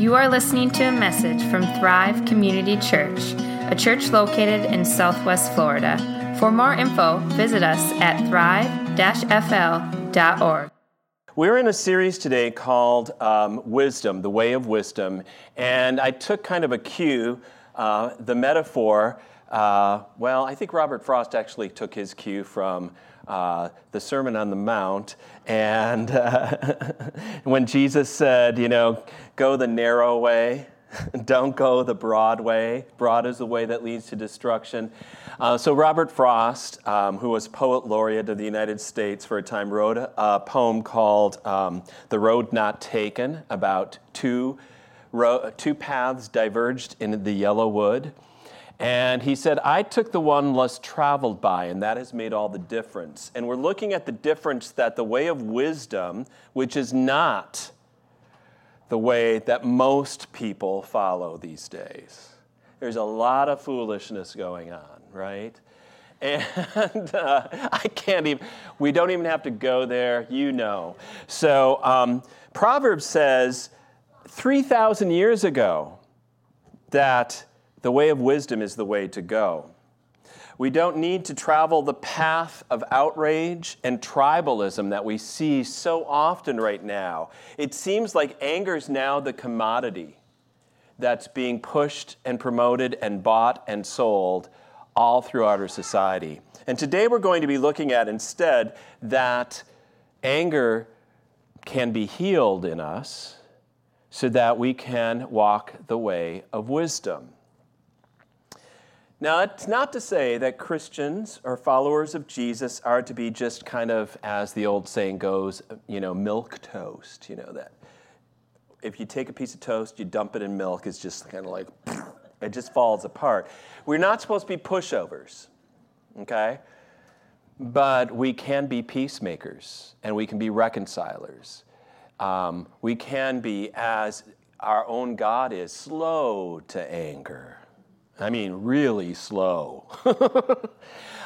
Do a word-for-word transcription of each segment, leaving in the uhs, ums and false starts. You are listening to a message from Thrive Community Church, a church located in Southwest Florida. For more info, visit us at thrive dash f l dot org. We're in a series today called um, Wisdom, The Way of Wisdom, and I took kind of a cue, uh, the metaphor, uh, well, I think Robert Frost actually took his cue from Uh, the Sermon on the Mount, and uh, when Jesus said, you know, go the narrow way, don't go the broad way. Broad is the way that leads to destruction. Uh, so Robert Frost, um, who was Poet Laureate of the United States for a time, wrote a, a poem called um, The Road Not Taken, about two, ro- two paths diverged in the yellow wood. And he said, I took the one less traveled by, and that has made all the difference. And we're looking at the difference that the way of wisdom, which is not the way that most people follow these days. There's a lot of foolishness going on, right? And uh, I can't even, we don't even have to go there, you know. So um, Proverbs says three thousand years ago that the way of wisdom is the way to go. We don't need to travel the path of outrage and tribalism that we see so often right now. It seems like anger is now the commodity that's being pushed and promoted and bought and sold all throughout our society. And today we're going to be looking at instead that anger can be healed in us so that we can walk the way of wisdom. Now, it's not to say that Christians or followers of Jesus are to be just kind of, as the old saying goes, you know, milk toast. You know, that if you take a piece of toast, you dump it in milk, it's just kind of like, it just falls apart. We're not supposed to be pushovers, okay? But we can be peacemakers, and we can be reconcilers. Um, we can be, as our own God is, slow to anger. I mean, really slow.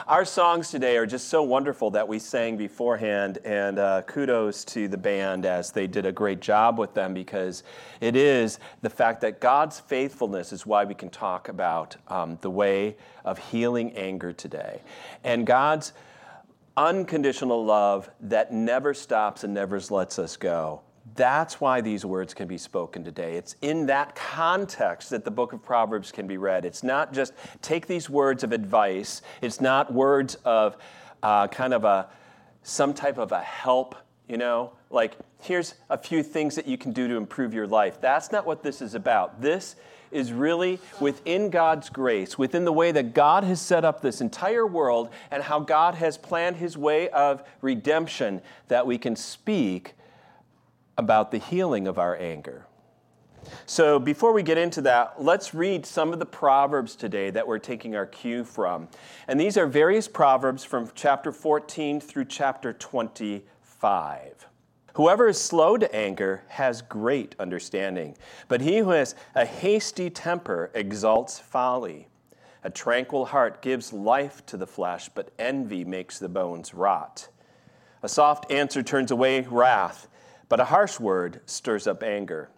Our songs today are just so wonderful that we sang beforehand, and uh, kudos to the band as they did a great job with them, because it is the fact that God's faithfulness is why we can talk about um, the way of healing anger today. And God's unconditional love that never stops and never lets us go. That's why these words can be spoken today. It's in that context that the book of Proverbs can be read. It's not just take these words of advice. It's not words of uh, kind of a, some type of a help, you know, like here's a few things that you can do to improve your life. That's not what this is about. This is really within God's grace, within the way that God has set up this entire world and how God has planned his way of redemption, that we can speak about the healing of our anger. So before we get into that, let's read some of the Proverbs today that we're taking our cue from. And these are various Proverbs from chapter fourteen through chapter twenty-five. Whoever is slow to anger has great understanding, but he who has a hasty temper exalts folly. A tranquil heart gives life to the flesh, but envy makes the bones rot. A soft answer turns away wrath, but a harsh word stirs up anger.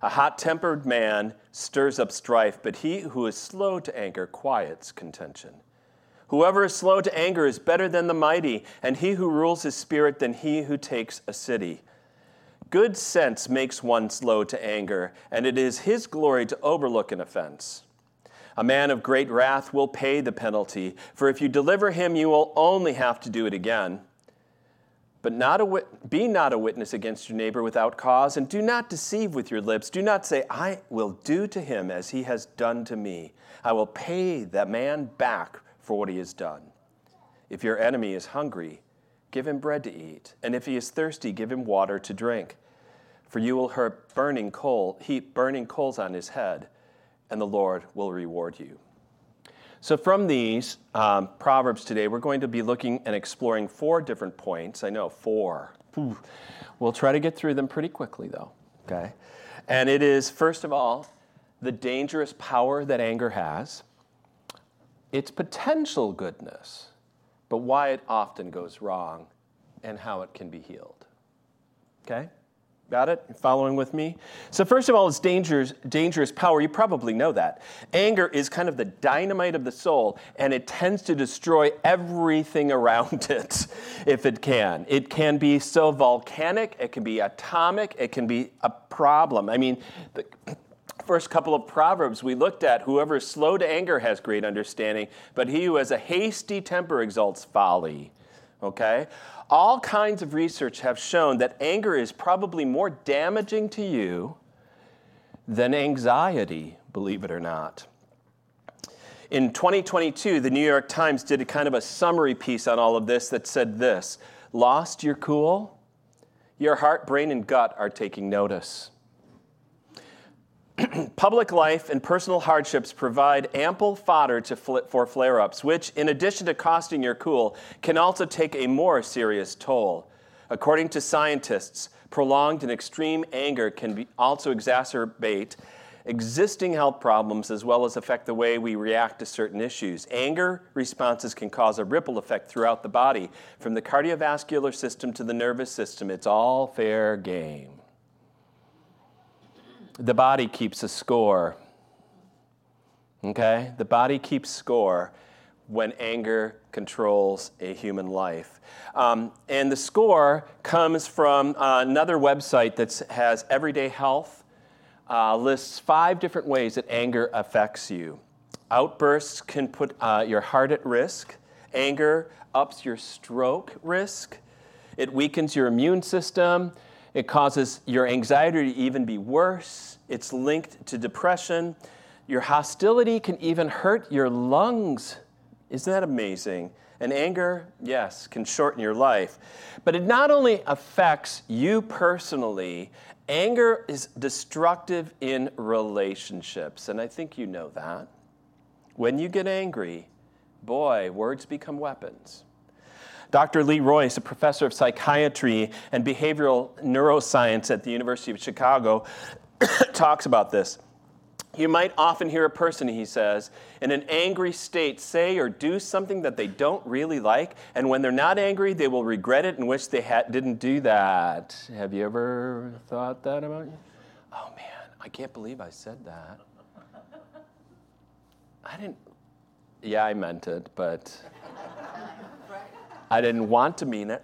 A hot-tempered man stirs up strife, but he who is slow to anger quiets contention. Whoever is slow to anger is better than the mighty, and he who rules his spirit than he who takes a city. Good sense makes one slow to anger, and it is his glory to overlook an offense. A man of great wrath will pay the penalty, for if you deliver him, you will only have to do it again. But not a wit- be not a witness against your neighbor without cause, and do not deceive with your lips. Do not say, I will do to him as he has done to me. I will pay that man back for what he has done. If your enemy is hungry, give him bread to eat, and if he is thirsty, give him water to drink. For you will heap burning coal, heap burning coals on his head, and the Lord will reward you. So from these um, Proverbs today, we're going to be looking and exploring four different points. I know, four. Ooh. We'll try to get through them pretty quickly, though. Okay. And it is, first of all, the dangerous power that anger has, its potential goodness, but why it often goes wrong, and how it can be healed. Okay? Got it? You're following with me? So first of all, it's dangerous, dangerous power. You probably know that. Anger is kind of the dynamite of the soul, and it tends to destroy everything around it if it can. It can be so volcanic. It can be atomic. It can be a problem. I mean, the first couple of Proverbs we looked at, whoever is slow to anger has great understanding, but he who has a hasty temper exalts folly. Okay? All kinds of research have shown that anger is probably more damaging to you than anxiety, believe it or not. In twenty twenty-two, the New York Times did a kind of a summary piece on all of this that said this: lost your cool? Your heart, brain, and gut are taking notice. Public life and personal hardships provide ample fodder to fl- for flare-ups, which, in addition to costing your cool, can also take a more serious toll. According to scientists, prolonged and extreme anger can be also exacerbate existing health problems as well as affect the way we react to certain issues. Anger responses can cause a ripple effect throughout the body, from the cardiovascular system to the nervous system. It's all fair game. The body keeps a score, okay? The body keeps score when anger controls a human life. Um, and the score comes from uh, another website that has Everyday Health, uh, lists five different ways that anger affects you. Outbursts can put uh, your heart at risk. Anger ups your stroke risk. It weakens your immune system. It causes your anxiety to even be worse. It's linked to depression. Your hostility can even hurt your lungs. Isn't that amazing? And anger, yes, can shorten your life. But it not only affects you personally, anger is destructive in relationships. And I think you know that. When you get angry, boy, words become weapons. Doctor Lee Royce, a professor of psychiatry and behavioral neuroscience at the University of Chicago, talks about this. You might often hear a person, he says, in an angry state say or do something that they don't really like, and when they're not angry, they will regret it and wish they ha- didn't do that. Have you ever thought that about you? Oh, man, I can't believe I said that. I didn't, yeah, I meant it, but I didn't want to mean it.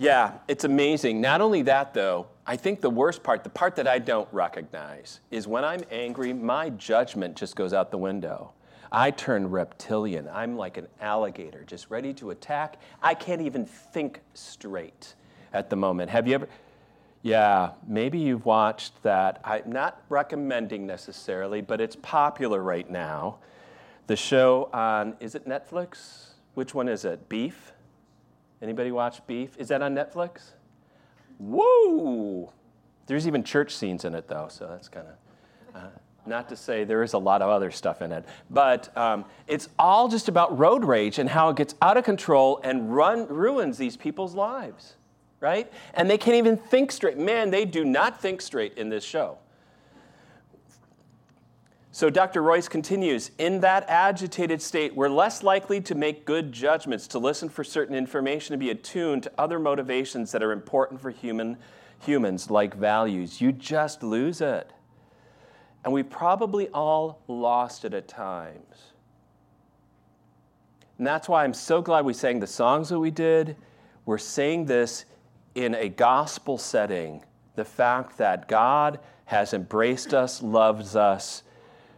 Yeah, it's amazing. Not only that, though, I think the worst part, the part that I don't recognize, is when I'm angry, my judgment just goes out the window. I turn reptilian. I'm like an alligator, just ready to attack. I can't even think straight at the moment. Have you ever? Yeah, maybe you've watched that. I'm not recommending necessarily, but it's popular right now. The show on, is it Netflix? Which one is it? Beef? Anybody watch Beef? Is that on Netflix? Woo! There's even church scenes in it, though, so that's kind of, uh, not to say there is a lot of other stuff in it. But um, it's all just about road rage and how it gets out of control and run ruins these people's lives, right? And they can't even think straight. Man, they do not think straight in this show. So Doctor Royce continues, in that agitated state, we're less likely to make good judgments, to listen for certain information, to be attuned to other motivations that are important for human humans, like values. You just lose it. And we probably all lost it at times. And that's why I'm so glad we sang the songs that we did. We're saying this in a gospel setting, the fact that God has embraced us, loves us,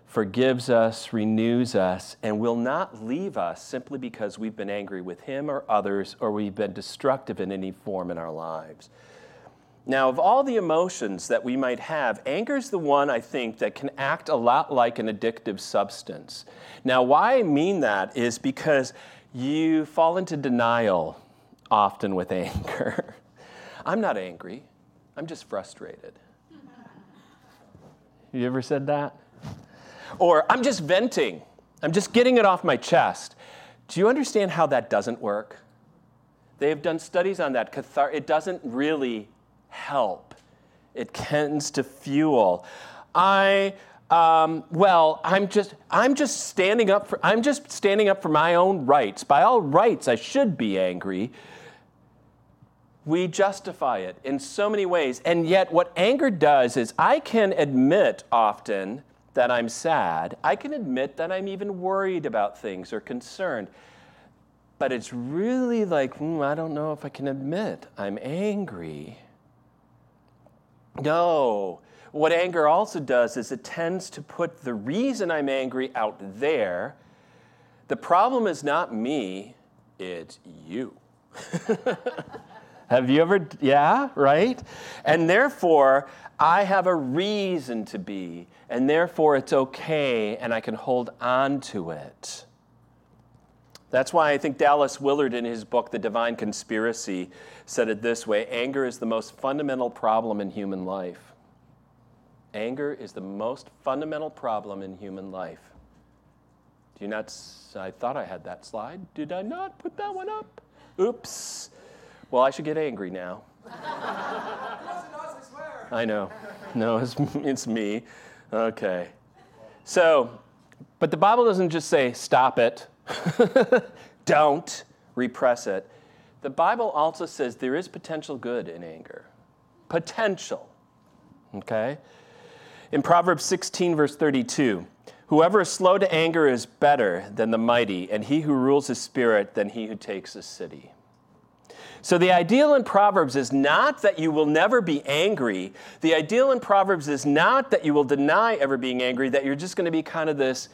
forgives us, renews us, and will not leave us simply because we've been angry with him or others, or we've been destructive in any form in our lives. Now, of all the emotions that we might have, anger is the one, I think, that can act a lot like an addictive substance. Now, why I mean that is because you fall into denial often with anger. I'm not angry. I'm just frustrated. You ever said that? Or I'm just venting. I'm just getting it off my chest. Do you understand how that doesn't work? They have done studies on that. Cathar- it doesn't really help. It tends to fuel. I, um, well, I'm just, I'm just standing up for, I'm just standing up for my own rights. By all rights, I should be angry. We justify it in so many ways. And yet what anger does is I can admit often that I'm sad. I can admit that I'm even worried about things or concerned. But it's really like, mm, I don't know if I can admit I'm angry. No. What anger also does is it tends to put the reason I'm angry out there. The problem is not me, it's you. Have you ever, yeah, right? And therefore, I have a reason to be, and therefore it's okay, and I can hold on to it. That's why I think Dallas Willard in his book, The Divine Conspiracy, said it this way: anger is the most fundamental problem in human life. Anger is the most fundamental problem in human life. Do you not, I thought I had that slide. Did I not put that one up? Oops. Well, I should get angry now. It wasn't us, I swear. I know. No, it's, it's me. Okay. So, but the Bible doesn't just say, stop it. Don't repress it. The Bible also says there is potential good in anger. Potential. Okay? In Proverbs sixteen, verse thirty-two, whoever is slow to anger is better than the mighty, and he who rules his spirit than he who takes a city. So the ideal in Proverbs is not that you will never be angry. The ideal in Proverbs is not that you will deny ever being angry, that you're just going to be kind of this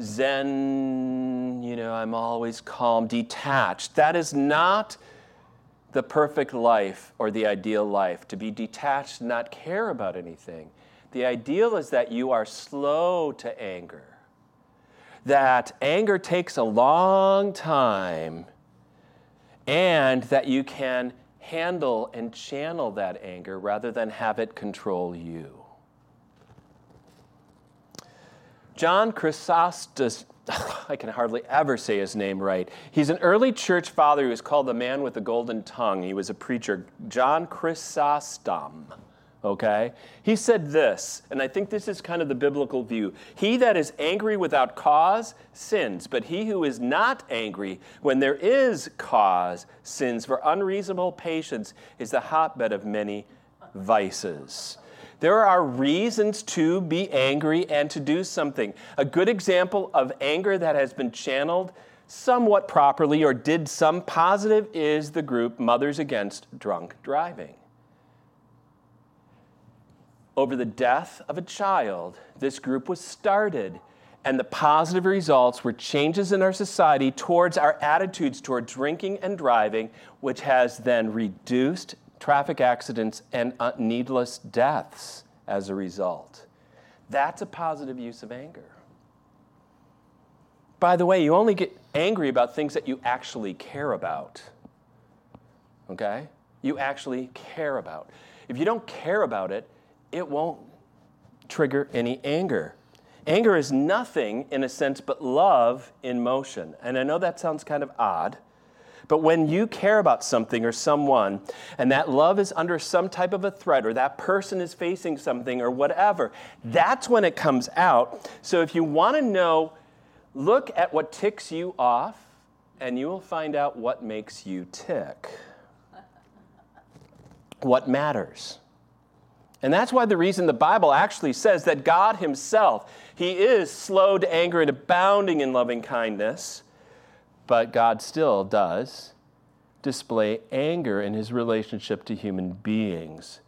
zen, you know, I'm always calm, detached. That is not the perfect life or the ideal life, to be detached and not care about anything. The ideal is that you are slow to anger, that anger takes a long time, and that you can handle and channel that anger rather than have it control you. John Chrysostom, I can hardly ever say his name right. He's an early church father who is called the man with the golden tongue. He was a preacher, John Chrysostom. Okay? He said this, and I think this is kind of the biblical view. He that is angry without cause sins, but he who is not angry when there is cause sins, for unreasonable patience is the hotbed of many vices. There are reasons to be angry and to do something. A good example of anger that has been channeled somewhat properly or did some positive is the group Mothers Against Drunk Driving. Over the death of a child, this group was started, and the positive results were changes in our society towards our attitudes toward drinking and driving, which has then reduced traffic accidents and needless deaths as a result. That's a positive use of anger. By the way, you only get angry about things that you actually care about. Okay? You actually care about. If you don't care about it, it won't trigger any anger. Anger is nothing, in a sense, but love in motion. And I know that sounds kind of odd, but when you care about something or someone, and that love is under some type of a threat, or that person is facing something or whatever, that's when it comes out. So if you want to know, look at what ticks you off, and you will find out what makes you tick. What matters. And that's why the reason the Bible actually says that God himself, he is slow to anger and abounding in loving kindness, but God still does display anger in his relationship to human beings.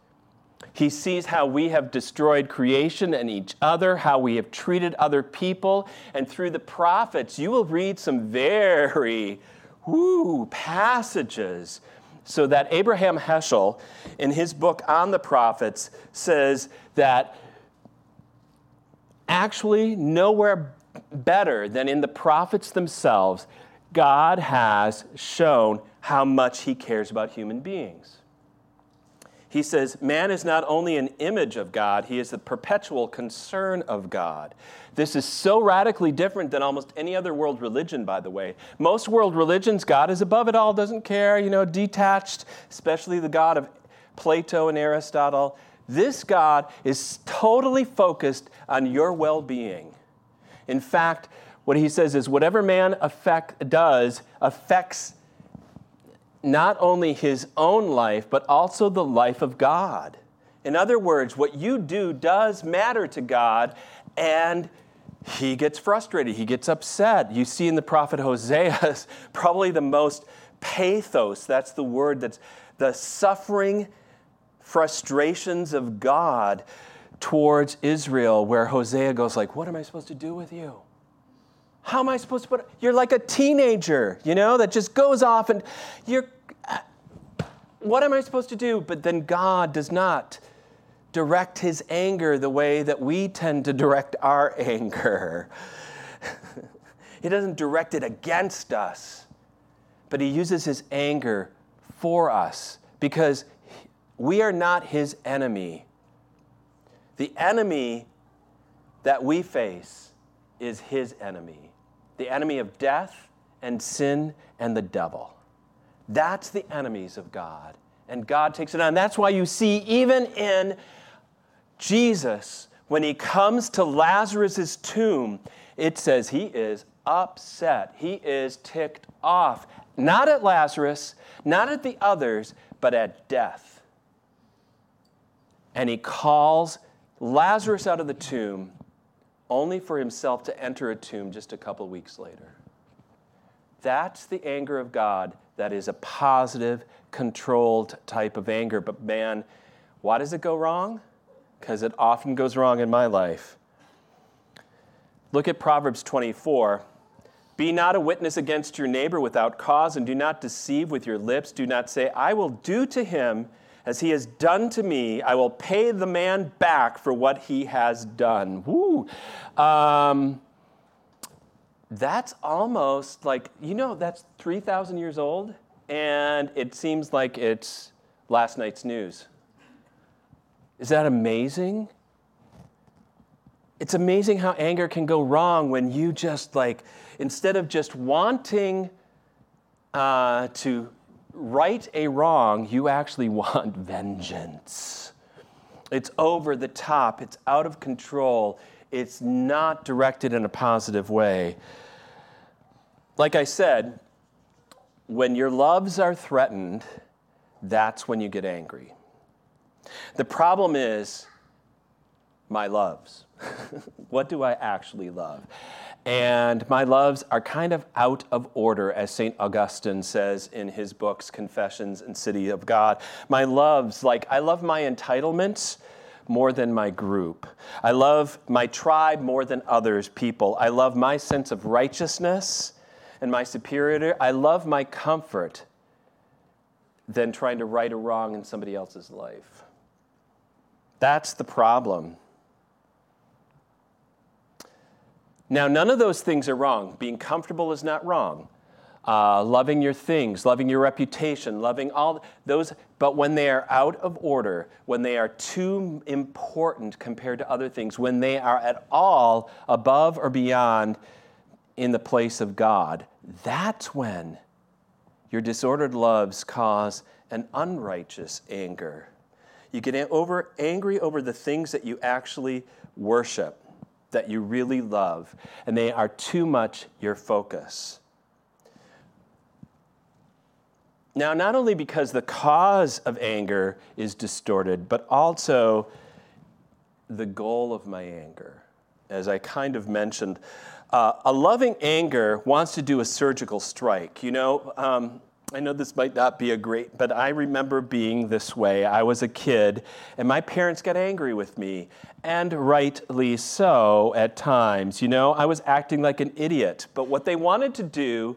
He sees how we have destroyed creation and each other, how we have treated other people, and through the prophets, you will read some very woo passages. So that Abraham Heschel, in his book on the prophets, says that actually nowhere better than in the prophets themselves, God has shown how much he cares about human beings. He says, man is not only an image of God, he is the perpetual concern of God. This is so radically different than almost any other world religion, by the way. Most world religions, God is above it all, doesn't care, you know, detached, especially the God of Plato and Aristotle. This God is totally focused on your well-being. In fact, what he says is whatever man affect, does affects not only his own life, but also the life of God. In other words, what you do does matter to God, and he gets frustrated. He gets upset. You see in the prophet Hosea probably the most pathos. That's the word. That's the suffering frustrations of God towards Israel, where Hosea goes like, what am I supposed to do with you? How am I supposed to put, you're like a teenager, you know, that just goes off and you're, what am I supposed to do? But then God does not direct his anger the way that we tend to direct our anger. He doesn't direct it against us, but he uses his anger for us because we are not his enemy. The enemy that we face is his enemy, the enemy of death and sin and the devil. That's the enemies of God, and God takes it on. That's why you see even in Jesus, when he comes to Lazarus' tomb, it says he is upset. He is ticked off, not at Lazarus, not at the others, but at death. And he calls Lazarus out of the tomb, only for himself to enter a tomb just a couple weeks later. That's the anger of God. That is a positive, controlled type of anger. But man, why does it go wrong? Because it often goes wrong in my life. Look at Proverbs twenty-four. Be not a witness against your neighbor without cause, and do not deceive with your lips. Do not say, I will do to him as he has done to me. I will pay the man back for what he has done. Woo! Um, that's almost like, you know, that's three thousand years old, and it seems like it's last night's news. Is that amazing? It's amazing how anger can go wrong when you just like, instead of just wanting uh, to right a wrong, you actually want vengeance. It's over the top. It's out of control. It's not directed in a positive way. Like I said, when your loves are threatened, that's when you get angry. The problem is my loves. What do I actually love? And my loves are kind of out of order, as Saint Augustine says in his books, Confessions and City of God. My loves, like I love my entitlements more than my group. I love my tribe more than others people. I love my sense of righteousness and my superiority. I love my comfort than trying to right a wrong in somebody else's life. That's the problem. Now, none of those things are wrong. Being comfortable is not wrong. Uh, loving your things, loving your reputation, loving all those. But when they are out of order, when they are too important compared to other things, when they are at all above or beyond in the place of God, that's when your disordered loves cause an unrighteous anger. You get over angry over the things that you actually worship, that you really love, and they are too much your focus. Now, not only because the cause of anger is distorted, but also the goal of my anger. As I kind of mentioned, uh, a loving anger wants to do a surgical strike. You know, um, I know this might not be a great, but I remember being this way. I was a kid, and my parents got angry with me, and rightly so at times. You know, I was acting like an idiot, but what they wanted to do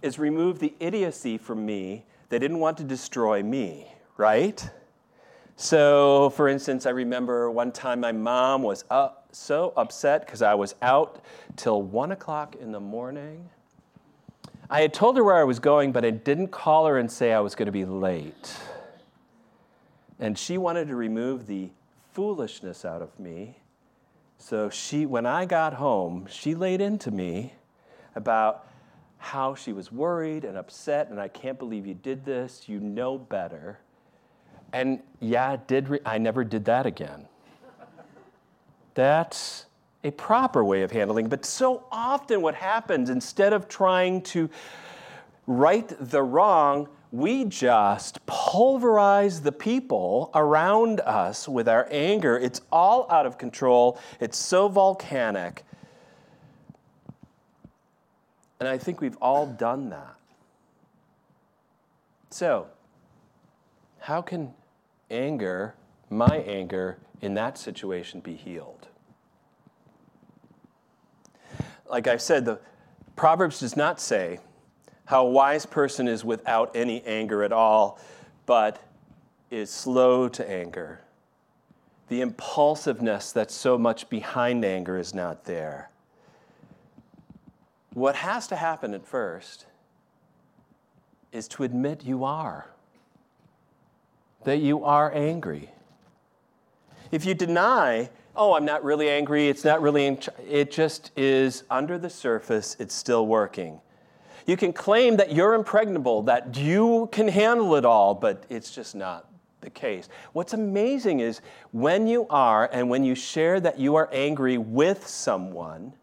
is remove the idiocy from me. They didn't want to destroy me, right? So, for instance, I remember one time my mom was up, so upset because I was out till one o'clock in the morning. I had told her where I was going, but I didn't call her and say I was going to be late. And she wanted to remove the foolishness out of me. So she, when I got home, she laid into me about how she was worried and upset, and I can't believe you did this. You know better. And yeah, I, did re- I never did that again. That's a proper way of handling. But so often what happens, instead of trying to right the wrong, we just pulverize the people around us with our anger. It's all out of control. It's so volcanic. And I think we've all done that. So, how can anger, my anger, in that situation be healed? Like I said, the Proverbs does not say how a wise person is without any anger at all, but is slow to anger. The impulsiveness that's so much behind anger is not there. What has to happen at first is to admit you are, that you are angry. If you deny, oh, I'm not really angry, it's not really, in- it just is under the surface, it's still working. You can claim that you're impregnable, that you can handle it all, but it's just not the case. What's amazing is when you are and when you share that you are angry with someone,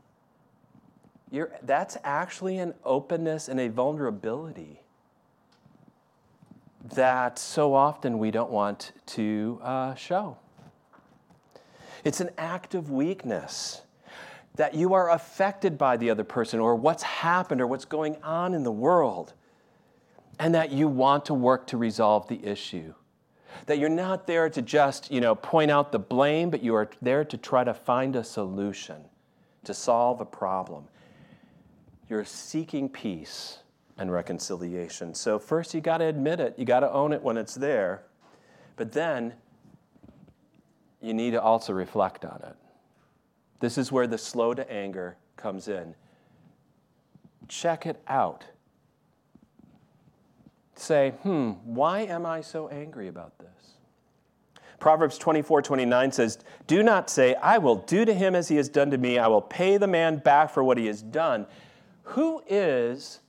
you're, that's actually an openness and a vulnerability that so often we don't want to uh, show. It's an act of weakness, that you are affected by the other person or what's happened or what's going on in the world, and that you want to work to resolve the issue, that you're not there to just, you know, point out the blame, but you are there to try to find a solution, to solve a problem. You're seeking peace and reconciliation. So first you got to admit it, you got to own it when it's there, but then you need to also reflect on it. This is where the slow to anger comes in. Check it out. Say, hmm, why am I so angry about this? Proverbs twenty-four twenty-nine says, do not say, I will do to him as he has done to me. I will pay the man back for what he has done. Who is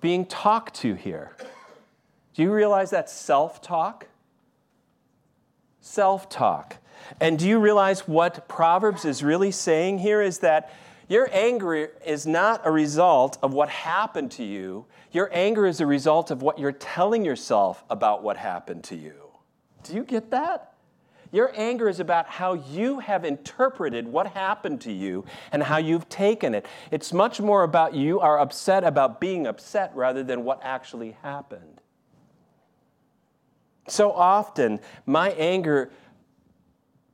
being talked to here? Do you realize that's self-talk? Self-talk. And do you realize what Proverbs is really saying here is that your anger is not a result of what happened to you. Your anger is a result of what you're telling yourself about what happened to you. Do you get that? Your anger is about how you have interpreted what happened to you and how you've taken it. It's much more about you are upset about being upset rather than what actually happened. So often, my anger...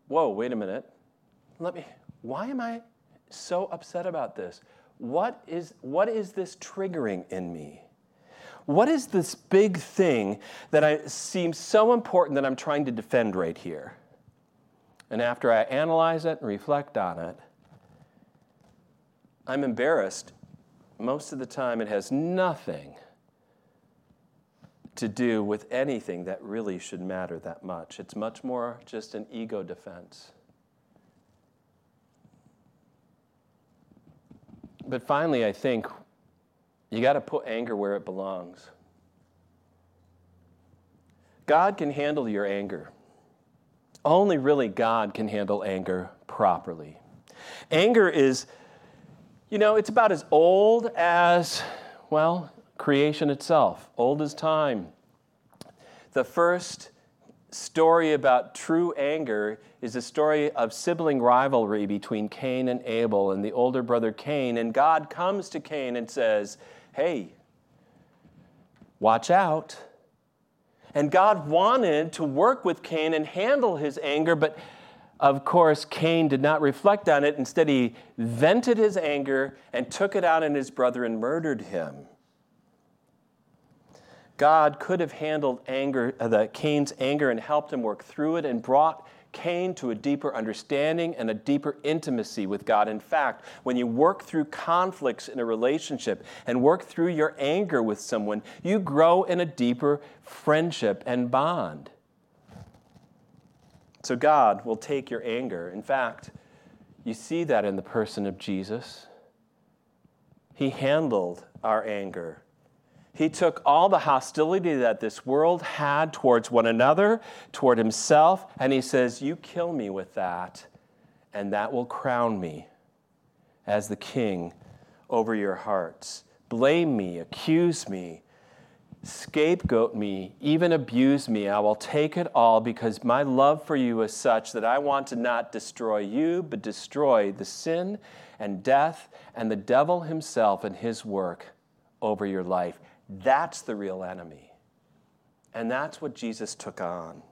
Whoa, wait a minute. Let me, why am I so upset about this? What is, what is this triggering in me? What is this big thing that I, seems so important that I'm trying to defend right here? And after I analyze it and reflect on it, I'm embarrassed. Most of the time it has nothing to do with anything that really should matter that much. It's much more just an ego defense. But finally, I think you got to put anger where it belongs. God can handle your anger. Only really God can handle anger properly. Anger is, you know, it's about as old as, well, creation itself, old as time. The first story about true anger is a story of sibling rivalry between Cain and Abel and the older brother Cain. And God comes to Cain and says, hey, watch out. And God wanted to work with Cain and handle his anger, but of course, Cain did not reflect on it. Instead, he vented his anger and took it out on his brother and murdered him. God could have handled anger, uh, the Cain's anger and helped him work through it and brought Cain to a deeper understanding and a deeper intimacy with God. In fact, when you work through conflicts in a relationship and work through your anger with someone, you grow in a deeper friendship and bond. So God will take your anger. In fact, you see that in the person of Jesus. He handled our anger. He took all the hostility that this world had towards one another, toward himself, and he says, you kill me with that, and that will crown me as the king over your hearts. Blame me, accuse me, scapegoat me, even abuse me. I will take it all because my love for you is such that I want to not destroy you, but destroy the sin and death and the devil himself and his work over your life. That's the real enemy. And that's what Jesus took on.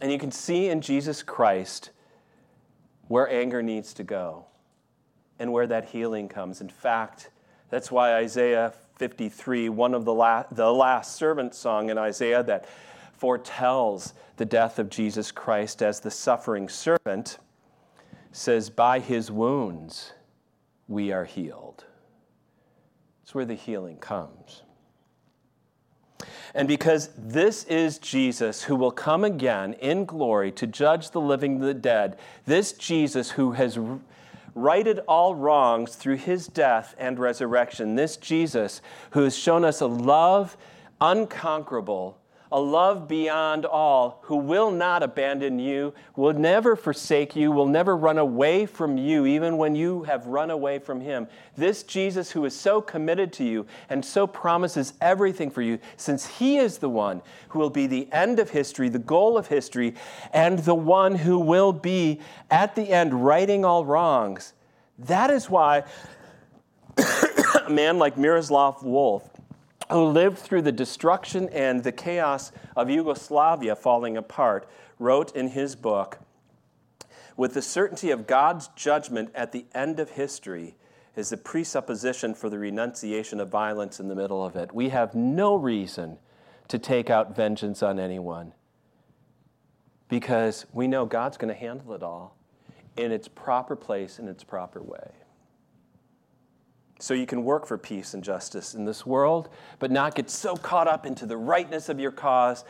And you can see in Jesus Christ where anger needs to go and where that healing comes. In fact, that's why Isaiah fifty-three, one of the last, the last servant song in Isaiah that foretells the death of Jesus Christ as the suffering servant, says, by his wounds we are healed. It's where the healing comes. And because this is Jesus who will come again in glory to judge the living and the dead, this Jesus who has righted all wrongs through his death and resurrection, this Jesus who has shown us a love unconquerable, a love beyond all, who will not abandon you, will never forsake you, will never run away from you, even when you have run away from him. This Jesus who is so committed to you and so promises everything for you, since he is the one who will be the end of history, the goal of history, and the one who will be, at the end, righting all wrongs. That is why a man like Miroslav Volf, who lived through the destruction and the chaos of Yugoslavia falling apart, wrote in his book, with the certainty of God's judgment at the end of history is the presupposition for the renunciation of violence in the middle of it. We have no reason to take out vengeance on anyone because we know God's going to handle it all in its proper place, in its proper way. So you can work for peace and justice in this world, but not get so caught up into the rightness of your cause.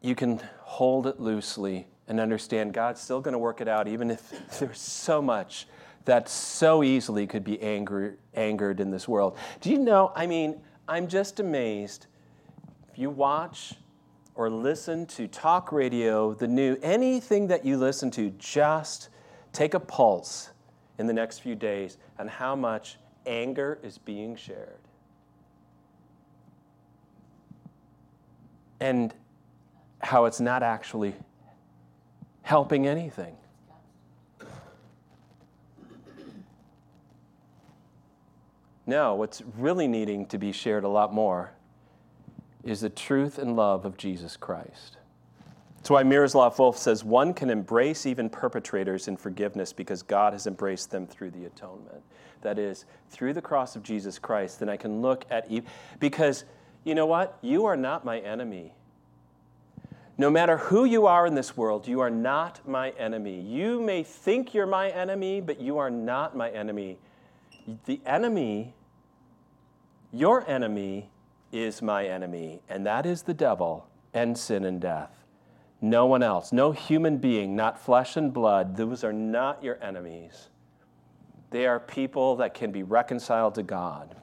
You can hold it loosely and understand God's still going to work it out, even if there's so much that so easily could be angry, angered in this world. Do you know, I mean, I'm just amazed. If you watch or listen to talk radio, the news, anything that you listen to, just take a pulse in the next few days on how much anger is being shared. And how it's not actually helping anything. No, what's really needing to be shared a lot more is the truth and love of Jesus Christ. That's why Miroslav Volf says one can embrace even perpetrators in forgiveness because God has embraced them through the atonement. That is, through the cross of Jesus Christ, then I can look at evil. Because, you know what? You are not my enemy. No matter who you are in this world, you are not my enemy. You may think you're my enemy, but you are not my enemy. The enemy, your enemy, is my enemy, and that is the devil and sin and death. No one else, no human being, not flesh and blood, those are not your enemies. They are people that can be reconciled to God.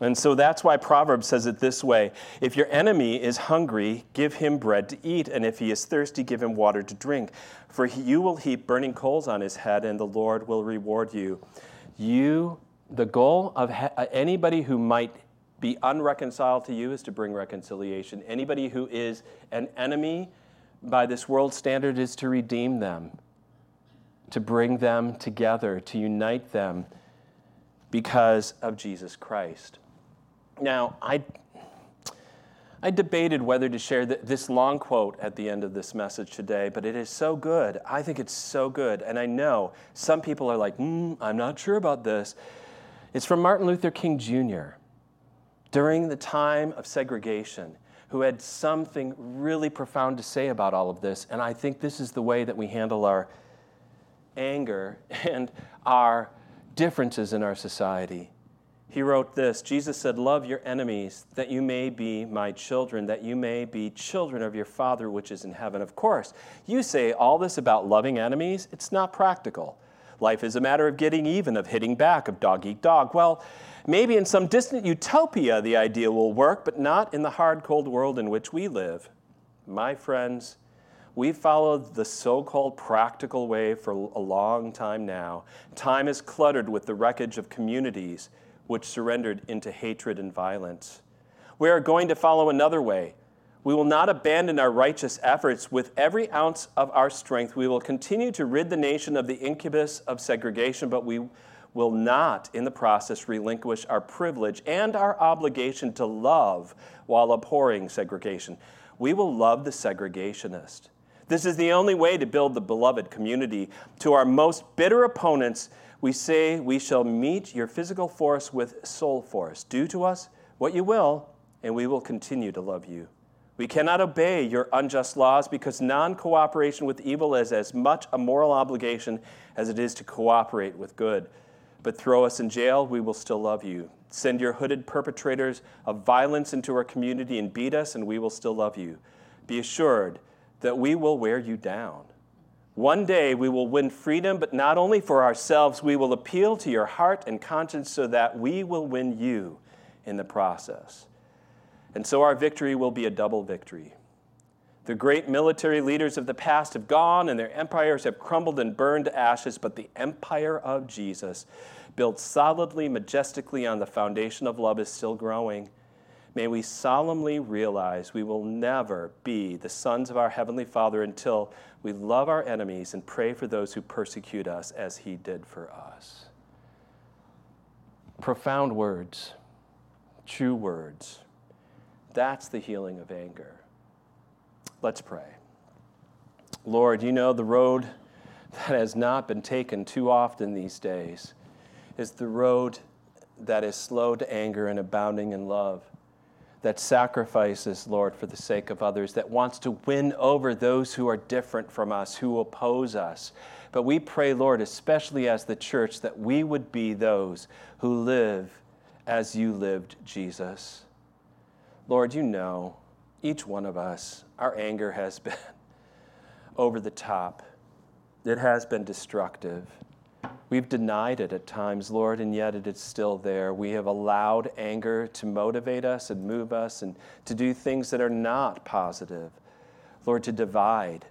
And so that's why Proverbs says it this way, if your enemy is hungry, give him bread to eat, and if he is thirsty, give him water to drink, for you will heap burning coals on his head, and the Lord will reward you. You, the goal of anybody who might be unreconciled to you is to bring reconciliation. Anybody who is an enemy by this world standard is to redeem them, to bring them together, to unite them because of Jesus Christ. Now, I I debated whether to share th- this long quote at the end of this message today, but it is so good. I think it's so good. And I know some people are like, mm, I'm not sure about this. It's from Martin Luther King, Junior, during the time of segregation, who had something really profound to say about all of this. And I think this is the way that we handle our anger and our differences in our society. He wrote this, Jesus said, love your enemies, that you may be my children, that you may be children of your Father which is in heaven. Of course, you say all this about loving enemies, it's not practical. Life is a matter of getting even, of hitting back, of dog eat dog. Well, maybe in some distant utopia the idea will work, but not in the hard, cold world in which we live. My friends, we've followed the so-called practical way for a long time now. Time is cluttered with the wreckage of communities. which surrendered into hatred and violence. We are going to follow another way. We will not abandon our righteous efforts. With every ounce of our strength, we will continue to rid the nation of the incubus of segregation, but we will not, in the process, relinquish our privilege and our obligation to love while abhorring segregation. We will love the segregationist. This is the only way to build the beloved community. To our most bitter opponents, we say, we shall meet your physical force with soul force. Do to us what you will, and we will continue to love you. We cannot obey your unjust laws because non-cooperation with evil is as much a moral obligation as it is to cooperate with good. But throw us in jail, we will still love you. Send your hooded perpetrators of violence into our community and beat us, and we will still love you. Be assured that we will wear you down. One day we will win freedom, but not only for ourselves, we will appeal to your heart and conscience so that we will win you in the process. And so our victory will be a double victory. The great military leaders of the past have gone, and their empires have crumbled and burned to ashes, but the empire of Jesus, built solidly, majestically on the foundation of love, is still growing. May we solemnly realize we will never be the sons of our Heavenly Father until we love our enemies and pray for those who persecute us as he did for us. Profound words, true words. That's the healing of anger. Let's pray. Lord, you know the road that has not been taken too often these days is the road that is slow to anger and abounding in love, that sacrifices, Lord, for the sake of others, that wants to win over those who are different from us, who oppose us. But we pray, Lord, especially as the church, that we would be those who live as you lived, Jesus. Lord, you know, each one of us, our anger has been over the top. It has been destructive. We've denied it at times, Lord, and yet it is still there. We have allowed anger to motivate us and move us and to do things that are not positive. Lord, to divide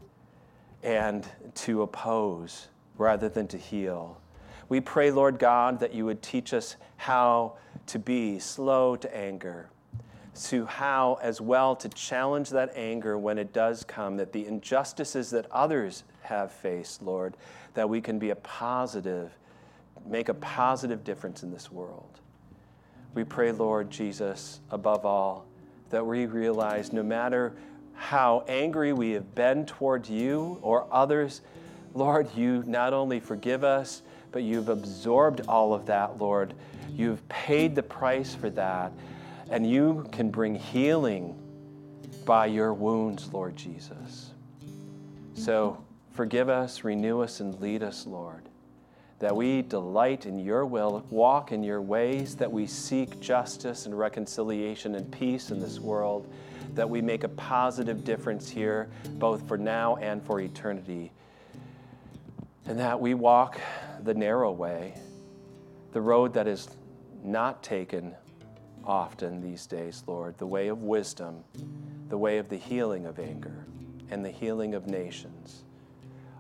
and to oppose rather than to heal. We pray, Lord God, that you would teach us how to be slow to anger, to how as well to challenge that anger when it does come, that the injustices that others have faced, Lord, that we can be a positive, make a positive difference in this world. We pray, Lord Jesus, above all, that we realize no matter how angry we have been toward you or others, Lord, you not only forgive us, but you've absorbed all of that, Lord. You've paid the price for that. And you can bring healing by your wounds, Lord Jesus. So forgive us, renew us, and lead us, Lord, that we delight in your will, walk in your ways, that we seek justice and reconciliation and peace in this world, that we make a positive difference here, both for now and for eternity, and that we walk the narrow way, the road that is not taken often these days, Lord, the way of wisdom, the way of the healing of anger, and the healing of nations.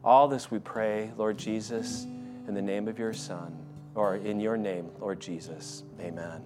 All this we pray, Lord Jesus, in the name of your Son, or in your name, Lord Jesus. Amen.